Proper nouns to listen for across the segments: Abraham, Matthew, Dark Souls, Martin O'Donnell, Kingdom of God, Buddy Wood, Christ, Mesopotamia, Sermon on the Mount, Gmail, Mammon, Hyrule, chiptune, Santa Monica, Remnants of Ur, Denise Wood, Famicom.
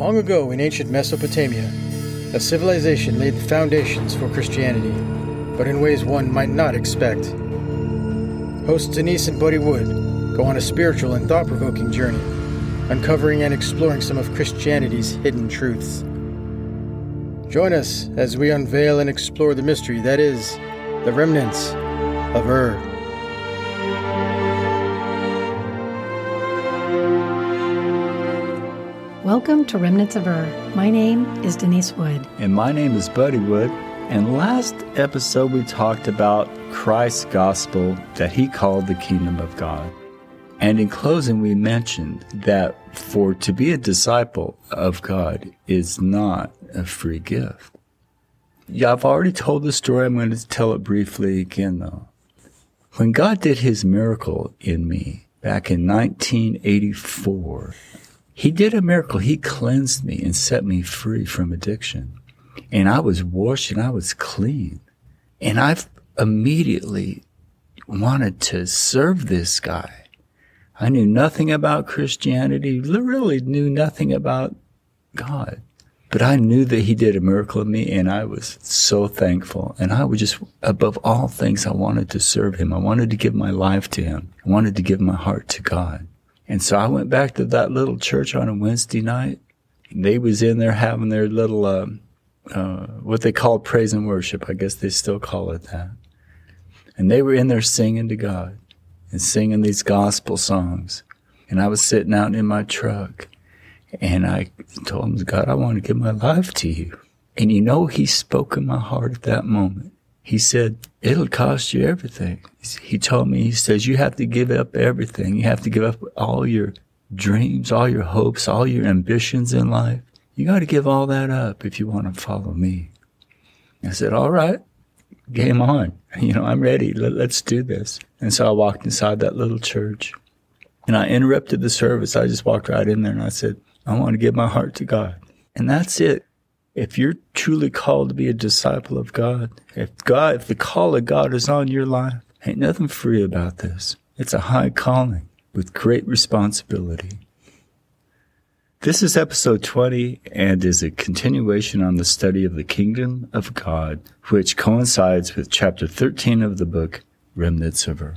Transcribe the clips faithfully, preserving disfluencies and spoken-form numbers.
Long ago in ancient Mesopotamia, a civilization laid the foundations for Christianity, but in ways one might not expect. Hosts Denise and Buddy Wood go on a spiritual and thought-provoking journey, uncovering and exploring some of Christianity's hidden truths. Join us as we unveil and explore the mystery that is the Remnants of Ur. Welcome to Remnants of Ur. My name is Denise Wood. And my name is Buddy Wood. And last episode we talked about Christ's gospel that he called the kingdom of God. And in closing we mentioned that for to be a disciple of God is not a free gift. Yeah, I've already told the story. I'm going to tell it briefly again though. When God did his miracle in me back in nineteen eighty-four... He did a miracle. He cleansed me and set me free from addiction. And I was washed and I was clean. And I immediately wanted to serve this guy. I knew nothing about Christianity, literally knew nothing about God. But I knew that he did a miracle in me, and I was so thankful. And I was just, above all things, I wanted to serve him. I wanted to give my life to him. I wanted to give my heart to God. And so I went back to that little church on a Wednesday night. They was in there having their little, uh, uh, what they call praise and worship. I guess they still call it that. And they were in there singing to God and singing these gospel songs. And I was sitting out in my truck. And I told him, God, I want to give my life to you. And you know, he spoke in my heart at that moment. He said, it'll cost you everything. He told me, he says, you have to give up everything. You have to give up all your dreams, all your hopes, all your ambitions in life. You got to give all that up if you want to follow me. I said, all right, game on. You know, I'm ready. Let, let's do this. And so I walked inside that little church, and I interrupted the service. I just walked right in there, and I said, I want to give my heart to God. And that's it. If you're truly called to be a disciple of God, if God, if the call of God is on your life, ain't nothing free about this. It's a high calling with great responsibility. This is episode twenty and is a continuation on the study of the kingdom of God, which coincides with chapter thirteen of the book, Remnants of Ur.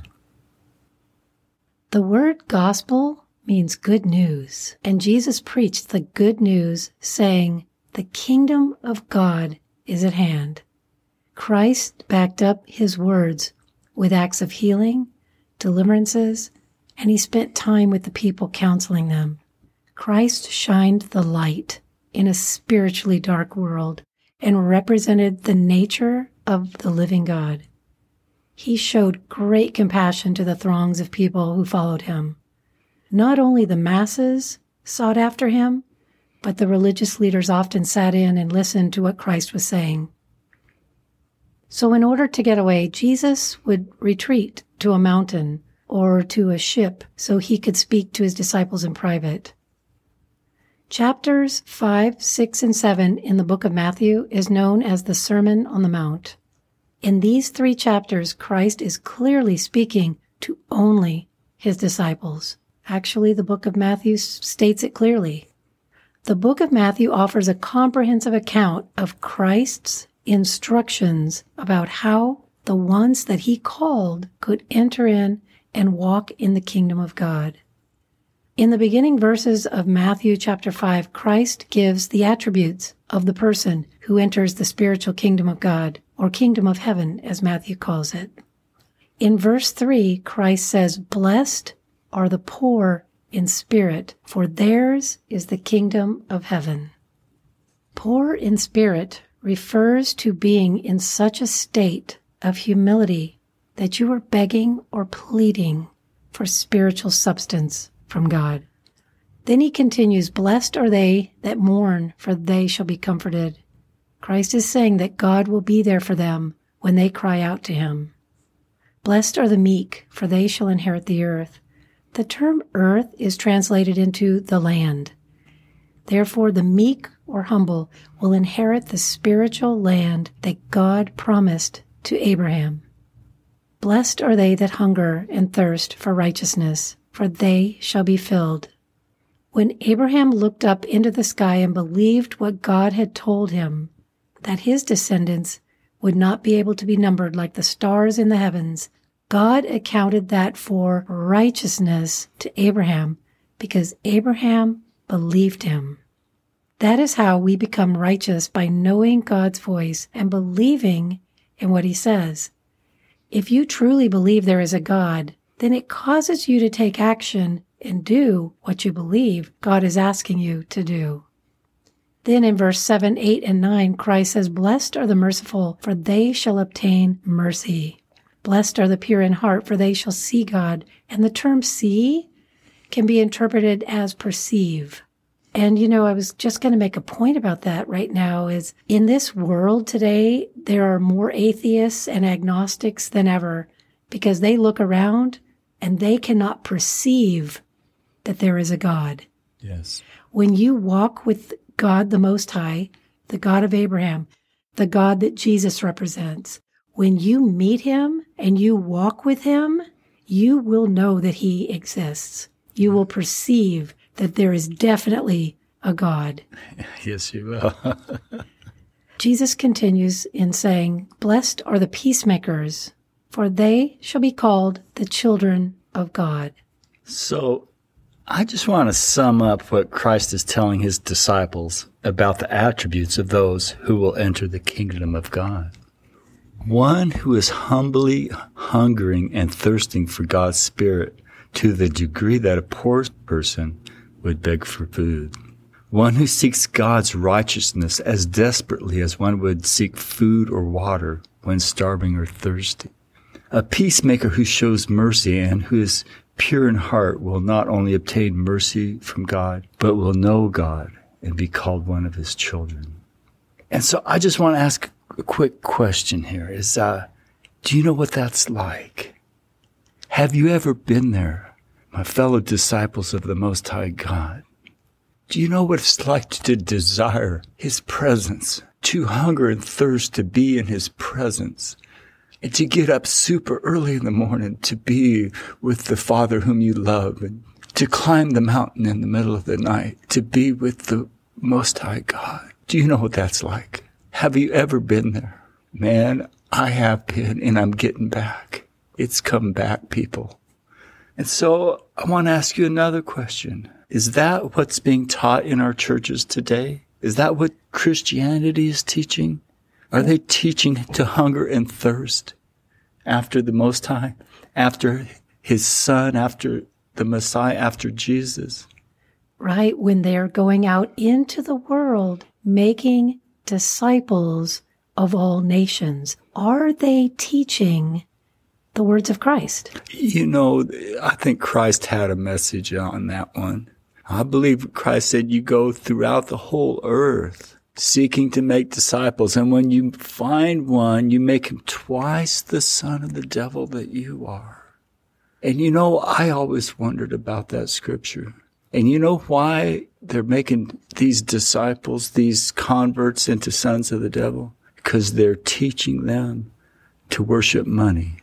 The word gospel means good news, and Jesus preached the good news, saying, the kingdom of God is at hand. Christ backed up his words with acts of healing, deliverances, and he spent time with the people counseling them. Christ shined the light in a spiritually dark world and represented the nature of the living God. He showed great compassion to the throngs of people who followed him. Not only the masses sought after him, but the religious leaders often sat in and listened to what Christ was saying. So in order to get away, Jesus would retreat to a mountain or to a ship so he could speak to his disciples in private. Chapters five, six, and seven in the book of Matthew is known as the Sermon on the Mount. In these three chapters, Christ is clearly speaking to only his disciples. Actually, the book of Matthew states it clearly. The book of Matthew offers a comprehensive account of Christ's instructions about how the ones that he called could enter in and walk in the kingdom of God. In the beginning verses of Matthew chapter five, Christ gives the attributes of the person who enters the spiritual kingdom of God, or kingdom of heaven, as Matthew calls it. In verse three, Christ says, blessed are the poor in spirit, for theirs is the kingdom of heaven. Poor in spirit refers to being in such a state of humility that you are begging or pleading for spiritual substance from God. Then he continues, blessed are they that mourn, for they shall be comforted. Christ is saying that God will be there for them when they cry out to him. Blessed are the meek, for they shall inherit the earth. The term earth is translated into the land. Therefore, the meek or humble will inherit the spiritual land that God promised to Abraham. Blessed are they that hunger and thirst for righteousness, for they shall be filled. When Abraham looked up into the sky and believed what God had told him, that his descendants would not be able to be numbered like the stars in the heavens, God accounted that for righteousness to Abraham, because Abraham believed him. That is how we become righteous, by knowing God's voice and believing in what he says. If you truly believe there is a God, then it causes you to take action and do what you believe God is asking you to do. Then in verse seven, eight, and nine, Christ says, "Blessed are the merciful, for they shall obtain mercy. Blessed are the pure in heart, for they shall see God." And the term see can be interpreted as perceive. And, you know, I was just going to make a point about that right now, is in this world today, there are more atheists and agnostics than ever, because they look around and they cannot perceive that there is a God. Yes. When you walk with God the Most High, the God of Abraham, the God that Jesus represents, when you meet him and you walk with him, you will know that he exists. You will perceive that there is definitely a God. Yes, you will. Jesus continues in saying, "Blessed are the peacemakers, for they shall be called the children of God." So I just want to sum up what Christ is telling his disciples about the attributes of those who will enter the kingdom of God. One who is humbly hungering and thirsting for God's Spirit to the degree that a poor person would beg for food. One who seeks God's righteousness as desperately as one would seek food or water when starving or thirsty. A peacemaker who shows mercy and who is pure in heart will not only obtain mercy from God, but will know God and be called one of his children. And so I just want to ask a quick question here is, uh, do you know what that's like? Have you ever been there, my fellow disciples of the Most High God? Do you know what it's like to desire his presence, to hunger and thirst to be in his presence, and to get up super early in the morning to be with the Father whom you love, and to climb the mountain in the middle of the night, to be with the Most High God? Do you know what that's like? Have you ever been there? Man, I have been, and I'm getting back. It's come back, people. And so I want to ask you another question. Is that what's being taught in our churches today? Is that what Christianity is teaching? Are they teaching to hunger and thirst after the Most High, after his Son, after the Messiah, after Jesus? Right, when they're going out into the world, making disciples of all nations, are they teaching the words of Christ? You know, I think Christ had a message on that one. I believe Christ said, you go throughout the whole earth seeking to make disciples. And when you find one, you make him twice the son of the devil that you are. And you know, I always wondered about that scripture. And you know why they're making these disciples, these converts, into sons of the devil? Because they're teaching them to worship money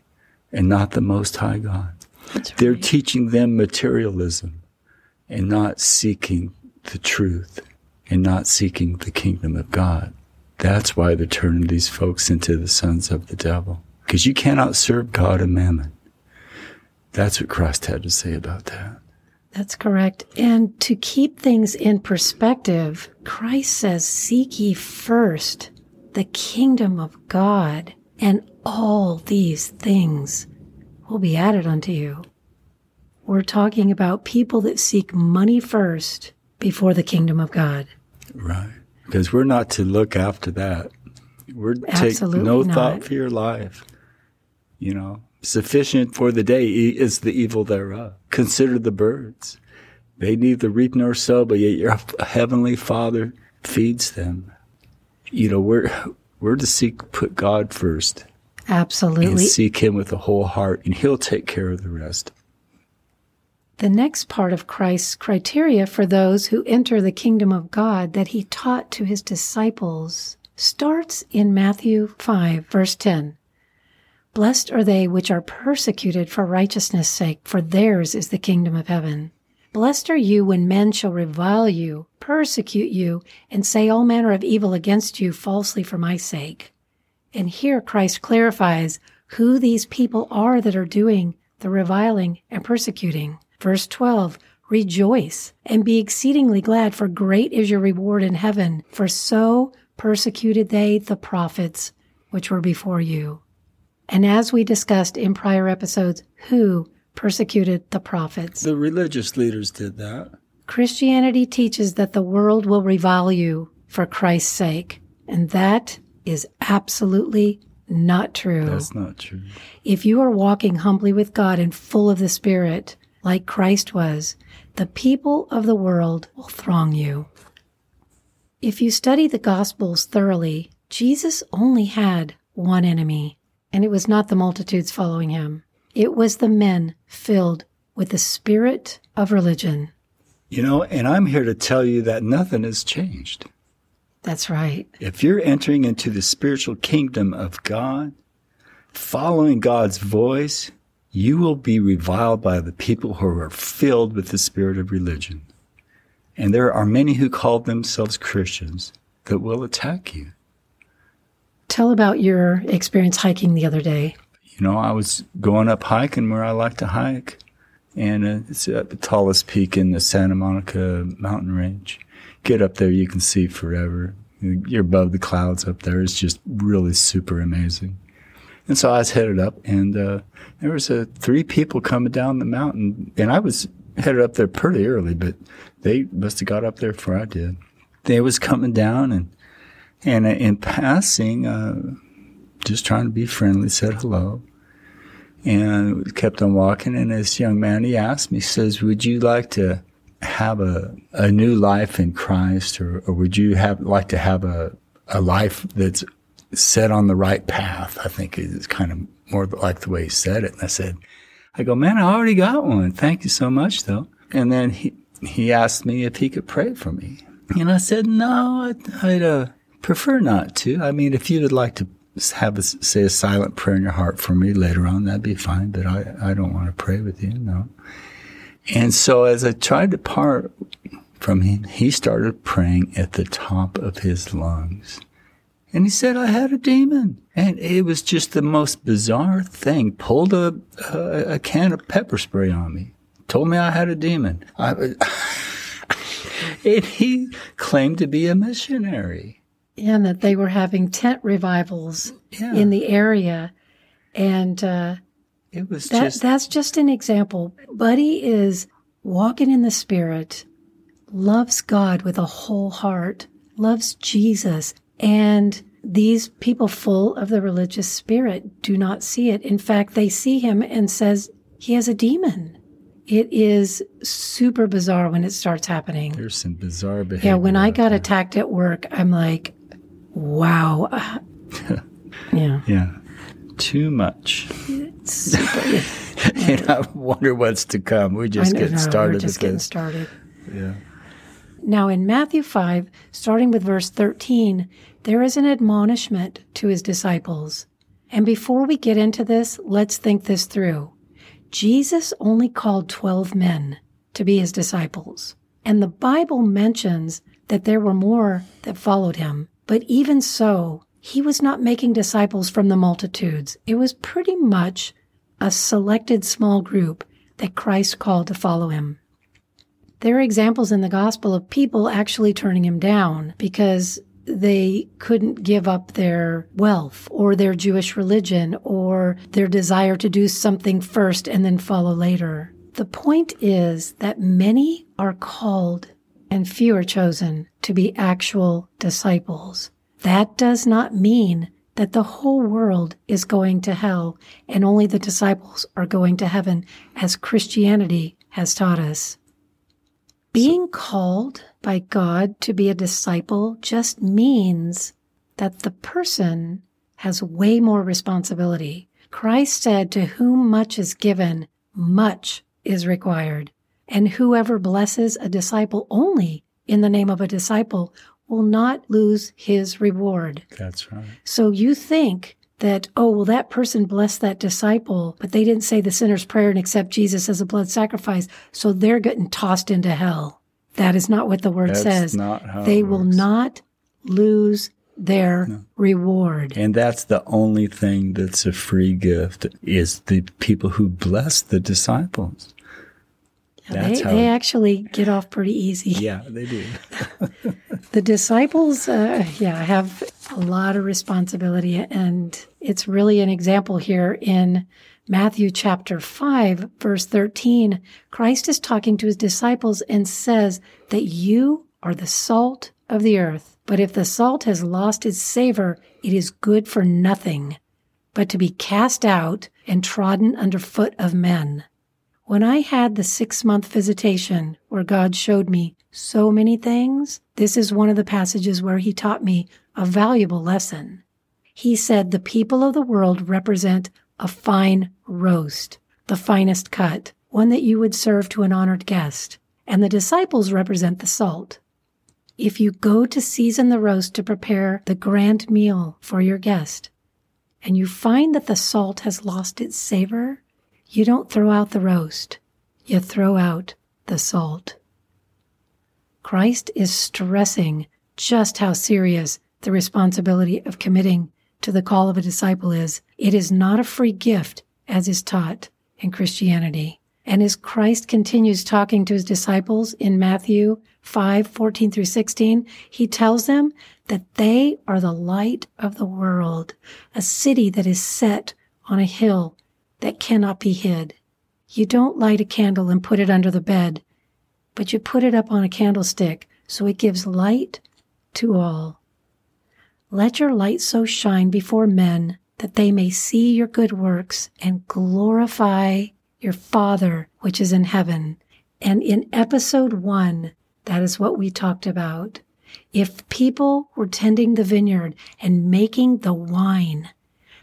and not the Most High God. That's right. They're teaching them materialism and not seeking the truth and not seeking the kingdom of God. That's why they're turning these folks into the sons of the devil, because you cannot serve God and mammon. That's what Christ had to say about that. That's correct. And to keep things in perspective, Christ says, "Seek ye first the kingdom of God, and all these things will be added unto you." We're talking about people that seek money first before the kingdom of God. Right. Because we're not to look after that. We're to take no not. thought for your life, you know. Sufficient for the day is the evil thereof. Consider the birds. They neither reap nor sow, but yet your heavenly Father feeds them. You know, we're we're to seek, put God first. Absolutely. And seek him with the whole heart, and he'll take care of the rest. The next part of Christ's criteria for those who enter the kingdom of God that he taught to his disciples starts in Matthew five, verse ten. "Blessed are they which are persecuted for righteousness' sake, for theirs is the kingdom of heaven. Blessed are you when men shall revile you, persecute you, and say all manner of evil against you falsely for my sake." And here Christ clarifies who these people are that are doing the reviling and persecuting. Verse twelve, "Rejoice and be exceedingly glad, for great is your reward in heaven. For so persecuted they the prophets which were before you." And as we discussed in prior episodes, who persecuted the prophets? The religious leaders did that. Christianity teaches that the world will revile you for Christ's sake, and that is absolutely not true. That's not true. If you are walking humbly with God and full of the Spirit, like Christ was, the people of the world will throng you. If you study the Gospels thoroughly, Jesus only had one enemy, and it was not the multitudes following him. It was the men filled with the spirit of religion. You know, and I'm here to tell you that nothing has changed. That's right. If you're entering into the spiritual kingdom of God, following God's voice, you will be reviled by the people who are filled with the spirit of religion. And there are many who call themselves Christians that will attack you. Tell about your experience hiking the other day. You know, I was going up hiking where I like to hike, and uh, it's at the tallest peak in the Santa Monica mountain range. Get up there, you can see forever. You're above the clouds up there. It's just really super amazing. And so I was headed up, and uh, there was uh, three people coming down the mountain, and I was headed up there pretty early, but they must have got up there before I did. They was coming down, and and uh, in passing, uh, just trying to be friendly, said hello, and kept on walking. And this young man, he asked me, he says, "Would you like to have a a new life in Christ, or, or would you have like to have a a life that's set on the right path?" I think it's kind of more like the way he said it. And I said, I go, "Man, I already got one. Thank you so much, though." And then he, he asked me if he could pray for me. And I said, no, I'd, I'd uh, prefer not to. I mean, if you would like to have, a, say, a silent prayer in your heart for me later on, that'd be fine. But I, I don't want to pray with you, no. And so as I tried to part from him, he started praying at the top of his lungs. And he said, "I had a demon." And it was just the most bizarre thing. Pulled a, a, a can of pepper spray on me. Told me I had a demon. I, and he claimed to be a missionary. And that they were having tent revivals yeah. in the area. And uh, it was that, just... that's just an example. Buddy is walking in the Spirit, loves God with a whole heart, loves Jesus. And these people full of the religious spirit do not see it. In fact, they see him and says he has a demon. It is super bizarre when it starts happening. There's some bizarre behavior. Yeah, when I got there. attacked at work, I'm like, wow. yeah. Yeah. Too much. It's super, yeah. And I wonder what's to come. We just get started. We're just getting this. started. Yeah. Now in Matthew five, starting with verse thirteen, there is an admonishment to his disciples. And before we get into this, let's think this through. Jesus only called twelve men to be his disciples. And the Bible mentions that there were more that followed him. But even so, he was not making disciples from the multitudes. It was pretty much a selected small group that Christ called to follow him. There are examples in the gospel of people actually turning him down because they couldn't give up their wealth or their Jewish religion or their desire to do something first and then follow later. The point is that many are called and few are chosen to be actual disciples. That does not mean that the whole world is going to hell and only the disciples are going to heaven, as Christianity has taught us. Being called by God to be a disciple just means that the person has way more responsibility. Christ said, "To whom much is given, much is required." And whoever blesses a disciple only in the name of a disciple will not lose his reward. That's right. So you think that, oh, well, that person blessed that disciple, but they didn't say the sinner's prayer and accept Jesus as a blood sacrifice, so they're getting tossed into hell. That is not what the Word that's says. Not how they it will works. Not lose their no. reward. And that's the only thing that's a free gift, is the people who bless the disciples. They, they actually get off pretty easy. Yeah, they do. The disciples, uh, yeah, have a lot of responsibility. And it's really an example here in Matthew chapter five, verse thirteen. Christ is talking to his disciples and says that you are the salt of the earth. But if the salt has lost its savor, it is good for nothing but to be cast out and trodden under foot of men. When I had the six-month visitation where God showed me so many things, this is one of the passages where he taught me a valuable lesson. He said, the people of the world represent a fine roast, the finest cut, one that you would serve to an honored guest, and the disciples represent the salt. If you go to season the roast to prepare the grand meal for your guest, and you find that the salt has lost its savor, you don't throw out the roast, you throw out the salt. Christ is stressing just how serious the responsibility of committing to the call of a disciple is. It is not a free gift, as is taught in Christianity. And as Christ continues talking to his disciples in Matthew five, fourteen through sixteen, he tells them that they are the light of the world, a city that is set on a hill that cannot be hid. You don't light a candle and put it under the bed, but you put it up on a candlestick so it gives light to all. Let your light so shine before men that they may see your good works and glorify your Father which is in heaven. And in episode one, that is what we talked about. If people were tending the vineyard and making the wine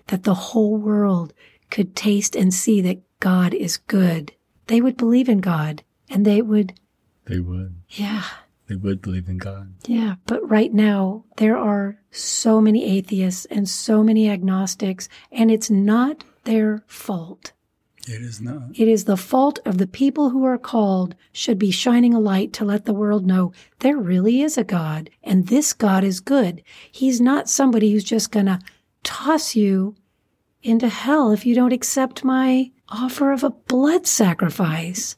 that the whole world could taste and see that God is good, they would believe in God, and they would... They would. Yeah. They would believe in God. Yeah, but right now, there are so many atheists and so many agnostics, and it's not their fault. It is not. It is the fault of the people who are called, should be shining a light to let the world know there really is a God, and this God is good. He's not somebody who's just going to toss you into hell if you don't accept my offer of a blood sacrifice.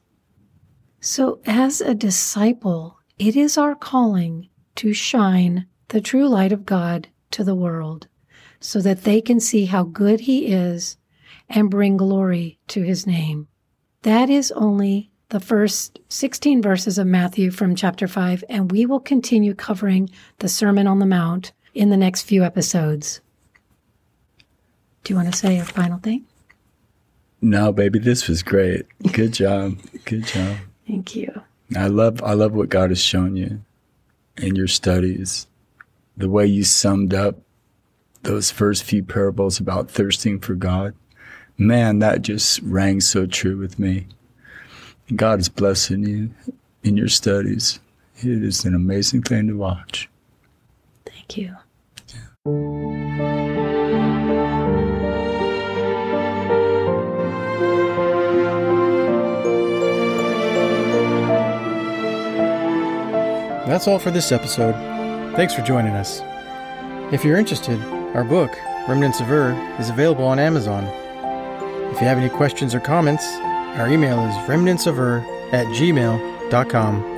So as a disciple, it is our calling to shine the true light of God to the world so that they can see how good he is and bring glory to his name. That is only the first sixteen verses of Matthew from chapter five, and we will continue covering the Sermon on the Mount in the next few episodes. Do you want to say a final thing? No, baby, this was great. Good job. Good job. Thank you. I love I love what God has shown you in your studies. The way you summed up those first few parables about thirsting for God. Man, that just rang so true with me. God is blessing you in your studies. It is an amazing thing to watch. Thank you. Yeah. That's all for this episode. Thanks for joining us. If you're interested, our book, Remnants of Ur, is available on Amazon. If you have any questions or comments, our email is remnantsofur at gmail dot com.